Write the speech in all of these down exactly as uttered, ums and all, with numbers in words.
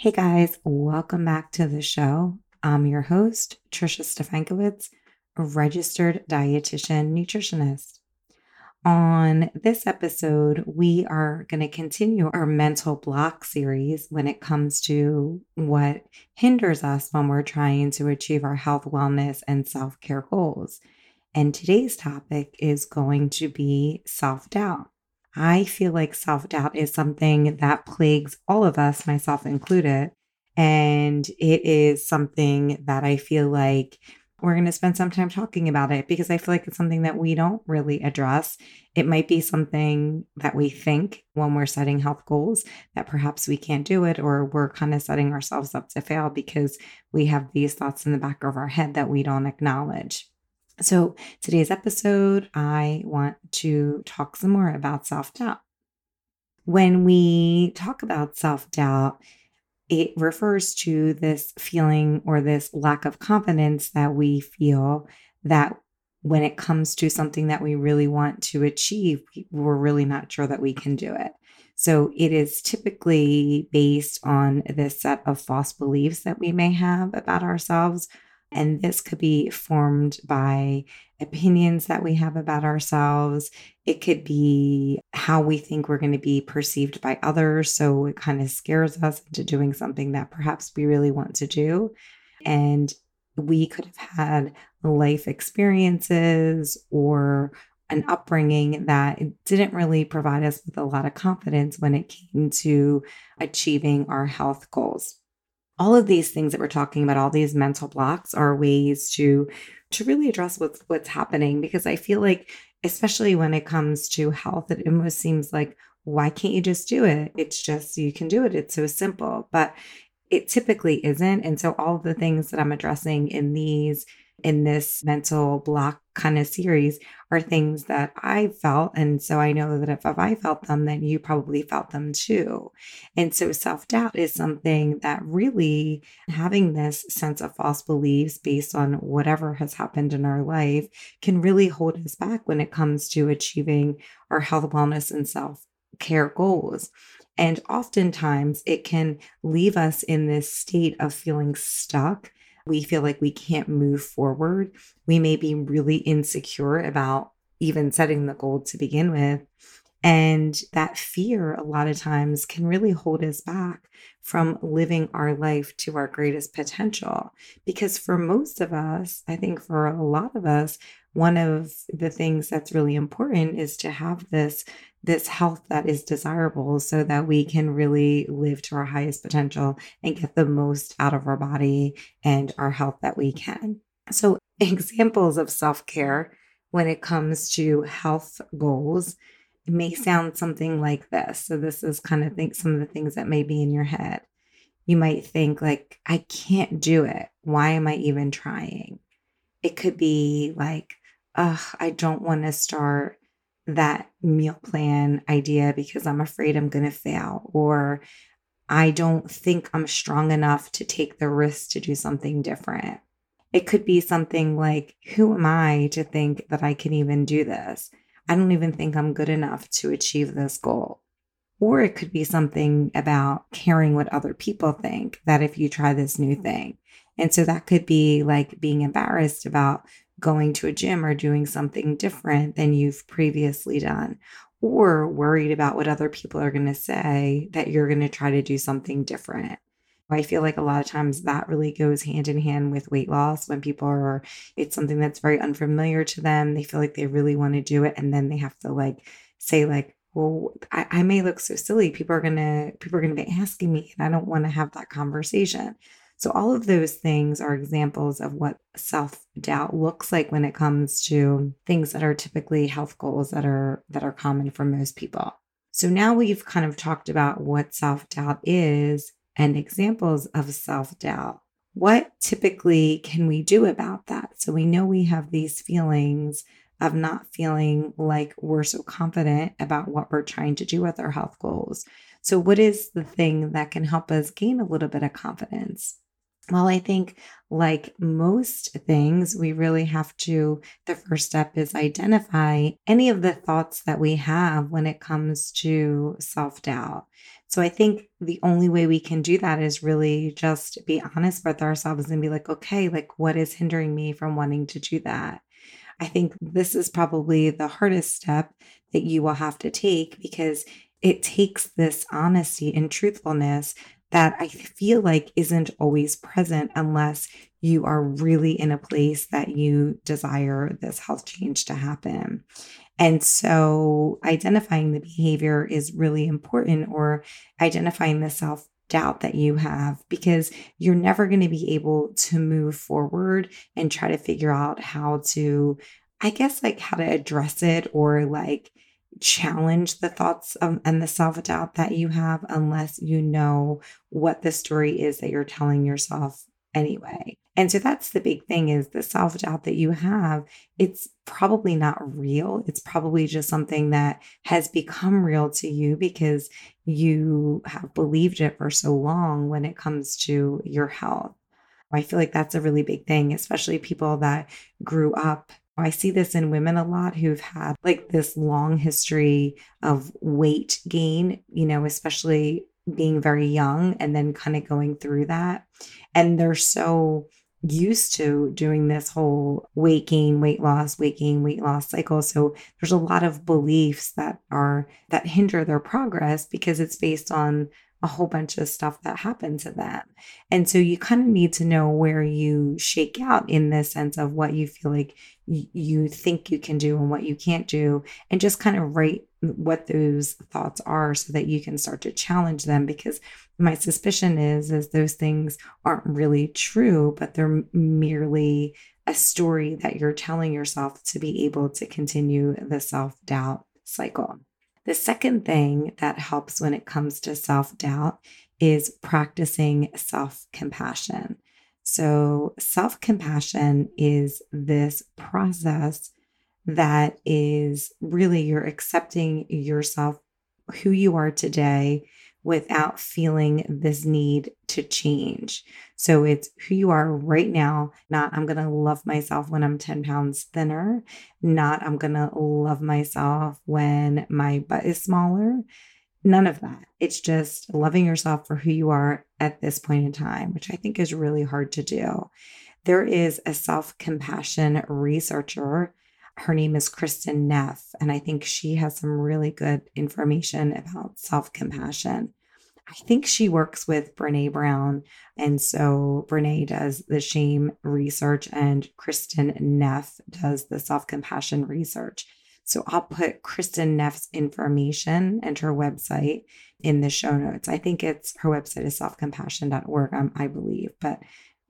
Hey guys, welcome back to the show. I'm your host, Tricia Stefankiewicz, a registered dietitian nutritionist. On this episode, we are going to continue our mental block series when it comes to what hinders us when we're trying to achieve our health, wellness, and self-care goals. And today's topic is going to be self-doubt. I feel like self-doubt is something that plagues all of us, myself included, and it is something that I feel like we're going to spend some time talking about it because I feel like it's something that we don't really address. It might be something that we think when we're setting health goals that perhaps we can't do it, or we're kind of setting ourselves up to fail because we have these thoughts in the back of our head that we don't acknowledge. So today's episode, I want to talk some more about self-doubt. When we talk about self-doubt, it refers to this feeling or this lack of confidence that we feel that when it comes to something that we really want to achieve, we're really not sure that we can do it. So it is typically based on this set of false beliefs that we may have about ourselves. And this could be formed by opinions that we have about ourselves. It could be how we think we're going to be perceived by others. So it kind of scares us into doing something that perhaps we really want to do. And we could have had life experiences or an upbringing that didn't really provide us with a lot of confidence when it came to achieving our health goals. All of these things that we're talking about, all these mental blocks, are ways to to really address what's what's happening, because I feel like, especially when it comes to health, it almost seems like, why can't you just do it? It's just, you can do it. It's so simple, but it typically isn't. And so all of the things that I'm addressing in these in this mental block kind of series are things that I felt. And so I know that if I felt them, then you probably felt them too. And so self-doubt is something that really, having this sense of false beliefs based on whatever has happened in our life, can really hold us back when it comes to achieving our health, wellness, and self-care goals. And oftentimes it can leave us in this state of feeling stuck. We feel like we can't move forward. We may be really insecure about even setting the goal to begin with. And that fear, a lot of times, can really hold us back from living our life to our greatest potential. Because for most of us, I think for a lot of us, one of the things that's really important is to have this, this health that is desirable so that we can really live to our highest potential and get the most out of our body and our health that we can. So examples of self-care when it comes to health goals may sound something like this. So this is kind of think some of the things that may be in your head. You might think like, I can't do it. Why am I even trying? It could be like, ugh, I don't want to start that meal plan idea because I'm afraid I'm going to fail, or I don't think I'm strong enough to take the risk to do something different. It could be something like, who am I to think that I can even do this? I don't even think I'm good enough to achieve this goal. Or it could be something about caring what other people think, that if you try this new thing. And so that could be like being embarrassed about going to a gym or doing something different than you've previously done, or worried about what other people are going to say that you're going to try to do something different. I feel like a lot of times that really goes hand in hand with weight loss. When people are, it's something that's very unfamiliar to them. They feel like they really want to do it. And then they have to like say like, well, I, I may look so silly. People are going to, people are going to be asking me, and I don't want to have that conversation. So all of those things are examples of what self-doubt looks like when it comes to things that are typically health goals that are that are common for most people. So now we've kind of talked about what self-doubt is and examples of self-doubt. What typically can we do about that? So we know we have these feelings of not feeling like we're so confident about what we're trying to do with our health goals. So what is the thing that can help us gain a little bit of confidence? Well, I think like most things, we really have to, the first step is identify any of the thoughts that we have when it comes to self-doubt. So I think the only way we can do that is really just be honest with ourselves and be like, okay, like what is hindering me from wanting to do that? I think this is probably the hardest step that you will have to take, because it takes this honesty and truthfulness that I feel like isn't always present unless you are really in a place that you desire this health change to happen. And so identifying the behavior is really important, or identifying the self-doubt that you have, because you're never going to be able to move forward and try to figure out how to, I guess, like how to address it or like challenge the thoughts of, and the self-doubt that you have unless you know what the story is that you're telling yourself anyway. And so that's the big thing, is the self-doubt that you have, it's probably not real. It's probably just something that has become real to you because you have believed it for so long when it comes to your health. I feel like that's a really big thing, especially people that grew up. I see this in women a lot who've had like this long history of weight gain, you know, especially being very young and then kind of going through that. And they're so used to doing this whole weight gain, weight loss, weight gain, weight loss cycle. So there's a lot of beliefs that are, that hinder their progress because it's based on a whole bunch of stuff that happened to them. And so you kind of need to know where you shake out in the sense of what you feel like you think you can do and what you can't do, and just kind of write what those thoughts are so that you can start to challenge them. Because my suspicion is, is those things aren't really true, but they're merely a story that you're telling yourself to be able to continue the self-doubt cycle. The second thing that helps when it comes to self-doubt is practicing self-compassion. So self-compassion is this process that is really, you're accepting yourself, who you are today, without feeling this need to change. So it's who you are right now, not I'm going to love myself when I'm ten pounds thinner, not I'm going to love myself when my butt is smaller. None of that. It's just loving yourself for who you are at this point in time, which I think is really hard to do. There is a self-compassion researcher. Her name is Kristen Neff, and I think she has some really good information about self-compassion. I think she works with Brene Brown, and so Brene does the shame research and Kristen Neff does the self-compassion research. So I'll put Kristen Neff's information and her website in the show notes. I think it's, her website is self compassion dot org, um, I believe, but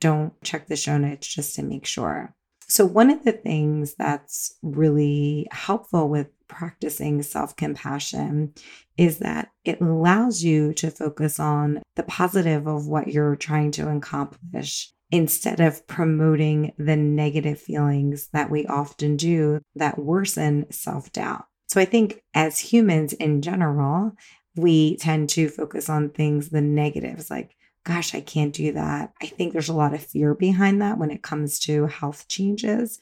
don't check the show notes just to make sure. So one of the things that's really helpful with practicing self-compassion is that it allows you to focus on the positive of what you're trying to accomplish instead of promoting the negative feelings that we often do that worsen self-doubt. So I think as humans in general, we tend to focus on things, the negatives, like, gosh, I can't do that. I think there's a lot of fear behind that when it comes to health changes,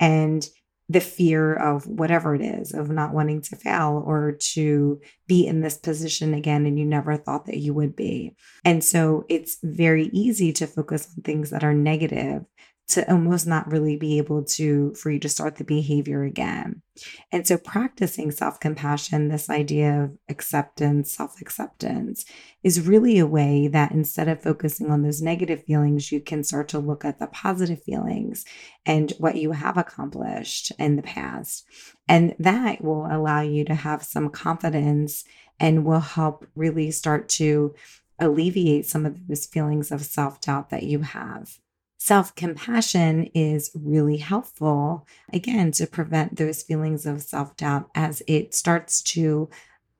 and the fear of whatever it is, of not wanting to fail or to be in this position again, and you never thought that you would be. And so it's very easy to focus on things that are negative, to almost not really be able to, for you to start the behavior again. And so practicing self-compassion, this idea of acceptance, self-acceptance, is really a way that instead of focusing on those negative feelings, you can start to look at the positive feelings and what you have accomplished in the past. And that will allow you to have some confidence and will help really start to alleviate some of those feelings of self-doubt that you have. Self-compassion is really helpful, again, to prevent those feelings of self-doubt as it starts to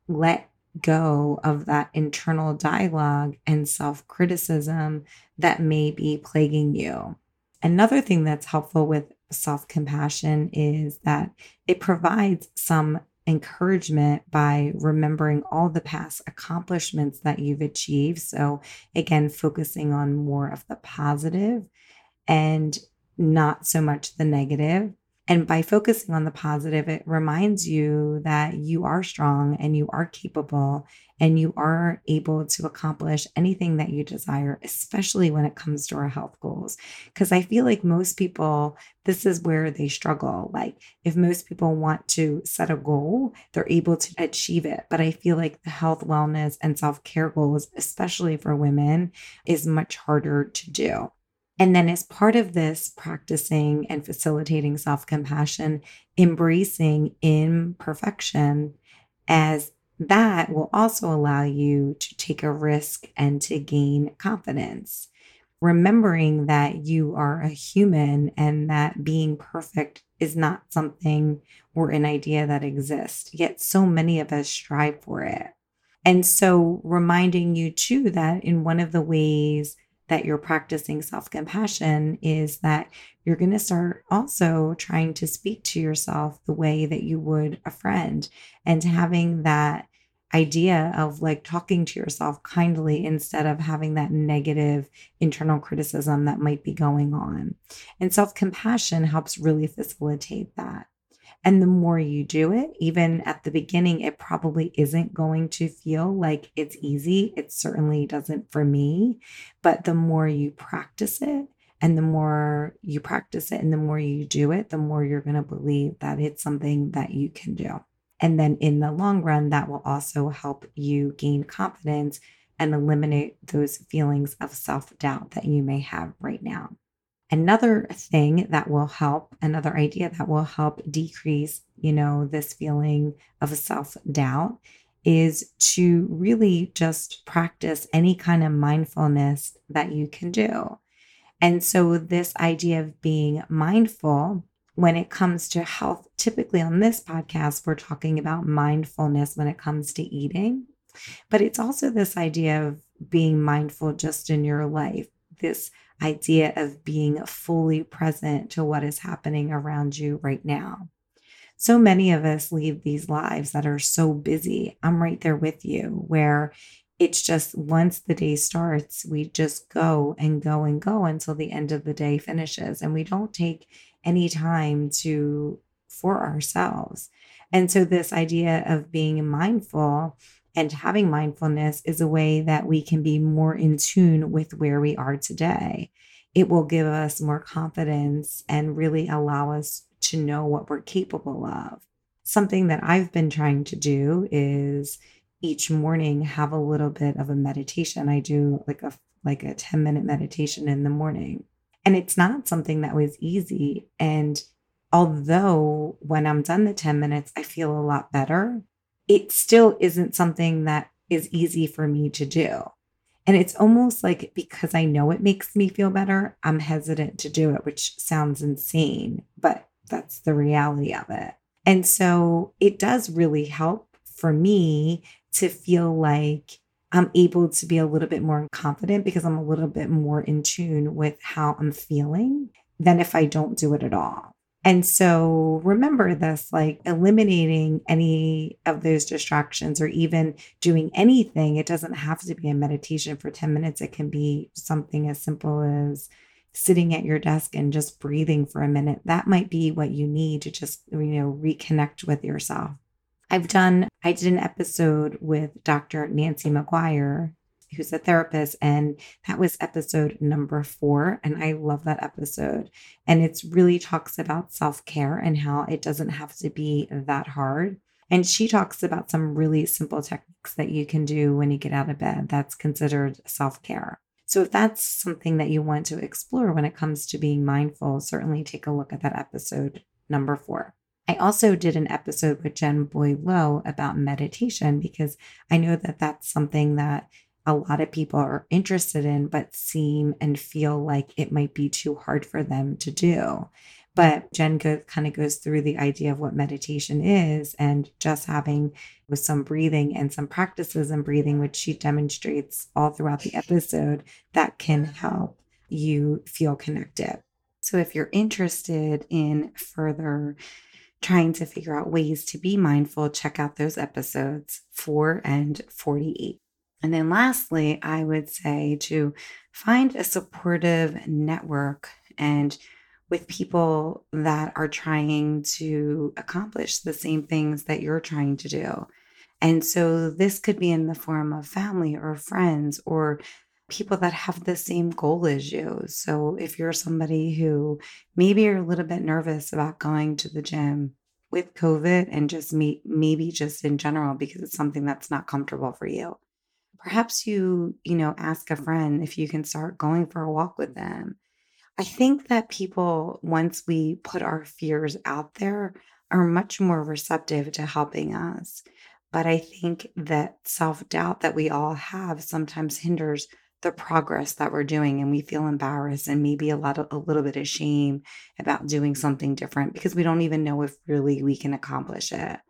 let go of that internal dialogue and self-criticism that may be plaguing you. Another thing that's helpful with self-compassion is that it provides some encouragement by remembering all the past accomplishments that you've achieved. So again, focusing on more of the positive and not so much the negative. And by focusing on the positive, it reminds you that you are strong and you are capable and you are able to accomplish anything that you desire, especially when it comes to our health goals. Because I feel like most people, this is where they struggle. Like if most people want to set a goal, they're able to achieve it. But I feel like the health, wellness, and self-care goals, especially for women, is much harder to do. And then as part of this, practicing and facilitating self-compassion, embracing imperfection, as that will also allow you to take a risk and to gain confidence. Remembering that you are a human and that being perfect is not something or an idea that exists, yet so many of us strive for it. And so reminding you too that in one of the ways that you're practicing self-compassion is that you're going to start also trying to speak to yourself the way that you would a friend, and having that idea of like talking to yourself kindly instead of having that negative internal criticism that might be going on. And self-compassion helps really facilitate that. And the more you do it, even at the beginning, it probably isn't going to feel like it's easy. It certainly doesn't for me. But the more you practice it and the more you practice it and the more you do it, the more you're going to believe that it's something that you can do. And then in the long run, that will also help you gain confidence and eliminate those feelings of self-doubt that you may have right now. Another thing that will help, another idea that will help decrease, you know, this feeling of self-doubt is to really just practice any kind of mindfulness that you can do. And so this idea of being mindful, when it comes to health, typically on this podcast, we're talking about mindfulness when it comes to eating, but it's also this idea of being mindful just in your life, this idea of being fully present to what is happening around you right now. So many of us leave these lives that are so busy. I'm right there with you, where it's just once the day starts, we just go and go and go until the end of the day finishes. And we don't take any time to for ourselves. And so this idea of being mindful and having mindfulness is a way that we can be more in tune with where we are today. It will give us more confidence and really allow us to know what we're capable of. Something that I've been trying to do is each morning have a little bit of a meditation. I do like a like a ten minute meditation in the morning. And it's not something that was easy. And although when I'm done the ten minutes, I feel a lot better, it still isn't something that is easy for me to do. And it's almost like because I know it makes me feel better, I'm hesitant to do it, which sounds insane, but that's the reality of it. And so it does really help for me to feel like I'm able to be a little bit more confident because I'm a little bit more in tune with how I'm feeling than if I don't do it at all. And so remember this, like eliminating any of those distractions or even doing anything. It doesn't have to be a meditation for ten minutes. It can be something as simple as sitting at your desk and just breathing for a minute. That might be what you need to just, you know, reconnect with yourself. I've done, I did an episode with Doctor Nancy McGuire, who's a therapist, and that was episode number four. And I love that episode. And it's really talks about self-care and how it doesn't have to be that hard. And she talks about some really simple techniques that you can do when you get out of bed that's considered self-care. So if that's something that you want to explore when it comes to being mindful, certainly take a look at that episode number four. I also did an episode with Jen Boylo about meditation because I know that that's something that a lot of people are interested in, but seem and feel like it might be too hard for them to do. But Jen go, kind of goes through the idea of what meditation is, and just having with some breathing and some practices in breathing, which she demonstrates all throughout the episode, that can help you feel connected. So if you're interested in further trying to figure out ways to be mindful, check out those episodes four and forty-eight. And then lastly, I would say to find a supportive network and with people that are trying to accomplish the same things that you're trying to do. And so this could be in the form of family or friends or people that have the same goal as you. So if you're somebody who maybe you're a little bit nervous about going to the gym with COVID and just me, maybe just in general, because it's something that's not comfortable for you. Perhaps you, you know, ask a friend if you can start going for a walk with them. I think that people, once we put our fears out there, are much more receptive to helping us. But I think that self-doubt that we all have sometimes hinders the progress that we're doing, and we feel embarrassed and maybe a lot of, a little bit of shame about doing something different because we don't even know if really we can accomplish it.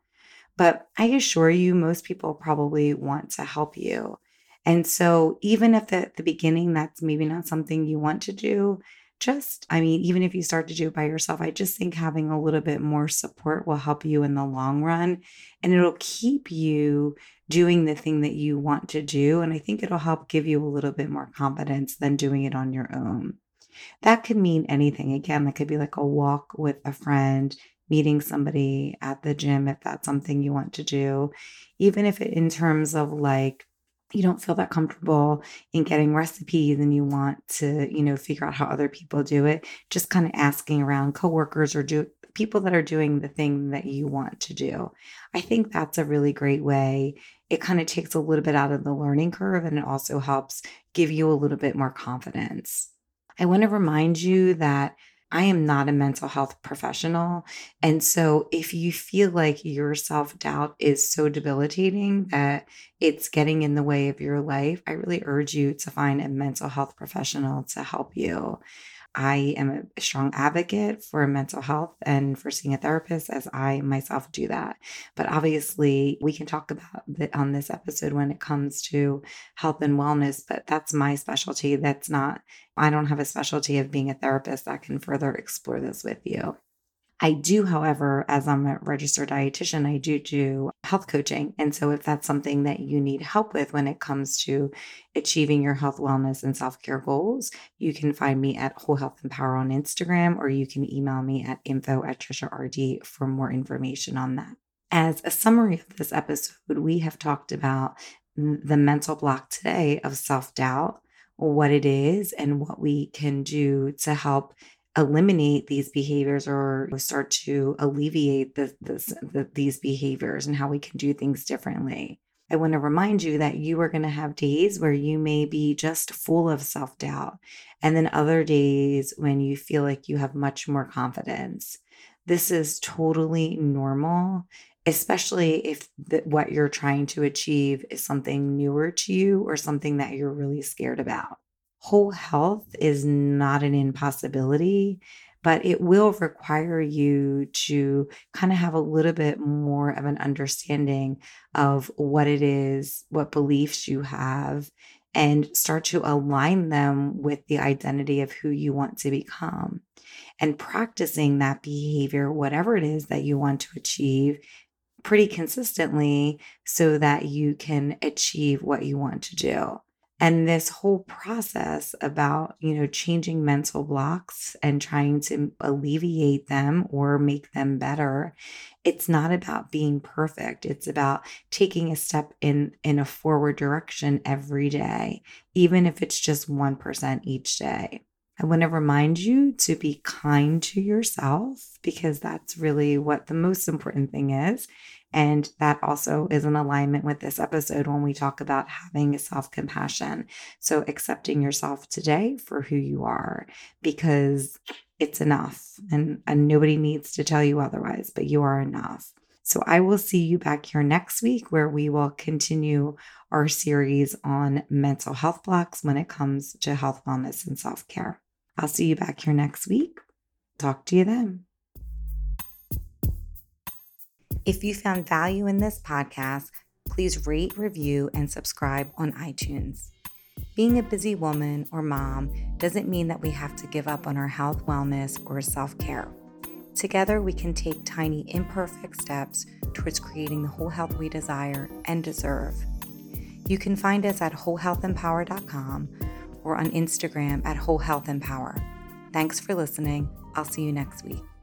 But I assure you, most people probably want to help you. And so even if at the beginning that's maybe not something you want to do, just, I mean, even if you start to do it by yourself, I just think having a little bit more support will help you in the long run, and it'll keep you doing the thing that you want to do. And I think it'll help give you a little bit more confidence than doing it on your own. That could mean anything. Again, that could be like a walk with a friend, meeting somebody at the gym, if that's something you want to do, even if it, in terms of like, you don't feel that comfortable in getting recipes and you want to, you know, figure out how other people do it, just kind of asking around coworkers or do people that are doing the thing that you want to do. I think that's a really great way. It kind of takes a little bit out of the learning curve, and it also helps give you a little bit more confidence. I want to remind you that I am not a mental health professional. And so if you feel like your self-doubt is so debilitating that it's getting in the way of your life, I really urge you to find a mental health professional to help you. I am a strong advocate for mental health and for seeing a therapist, as I myself do that. But obviously, we can talk about it on this episode when it comes to health and wellness, but that's my specialty. That's not, I don't have a specialty of being a therapist that can further explore this with you. I do, however, as I'm a registered dietitian, I do do health coaching. And so if that's something that you need help with when it comes to achieving your health, wellness, and self-care goals, you can find me at Whole Health Empower on Instagram, or you can email me at info at Trisha R D for more information on that. As a summary of this episode, we have talked about the mental block today of self-doubt, what it is, and what we can do to help eliminate these behaviors or start to alleviate the, the, the, these behaviors, and how we can do things differently. I want to remind you that you are going to have days where you may be just full of self-doubt, and then other days when you feel like you have much more confidence. This is totally normal, especially if the, what you're trying to achieve is something newer to you or something that you're really scared about. Whole health is not an impossibility, but it will require you to kind of have a little bit more of an understanding of what it is, what beliefs you have, and start to align them with the identity of who you want to become. And practicing that behavior, whatever it is that you want to achieve, pretty consistently so that you can achieve what you want to do. And this whole process about, you know, changing mental blocks and trying to alleviate them or make them better, it's not about being perfect. It's about taking a step in, in a forward direction every day, even if it's just one percent each day. I want to remind you to be kind to yourself, because that's really what the most important thing is. And that also is in alignment with this episode when we talk about having self-compassion. So accepting yourself today for who you are, because it's enough, and, and nobody needs to tell you otherwise, but you are enough. So I will see you back here next week, where we will continue our series on mental health blocks when it comes to health, wellness, and self-care. I'll see you back here next week. Talk to you then. If you found value in this podcast, please rate, review, and subscribe on iTunes. Being a busy woman or mom doesn't mean that we have to give up on our health, wellness, or self-care. Together, we can take tiny, imperfect steps towards creating the whole health we desire and deserve. You can find us at whole health empower dot com or on Instagram at Whole Health Empower. Thanks for listening. I'll see you next week.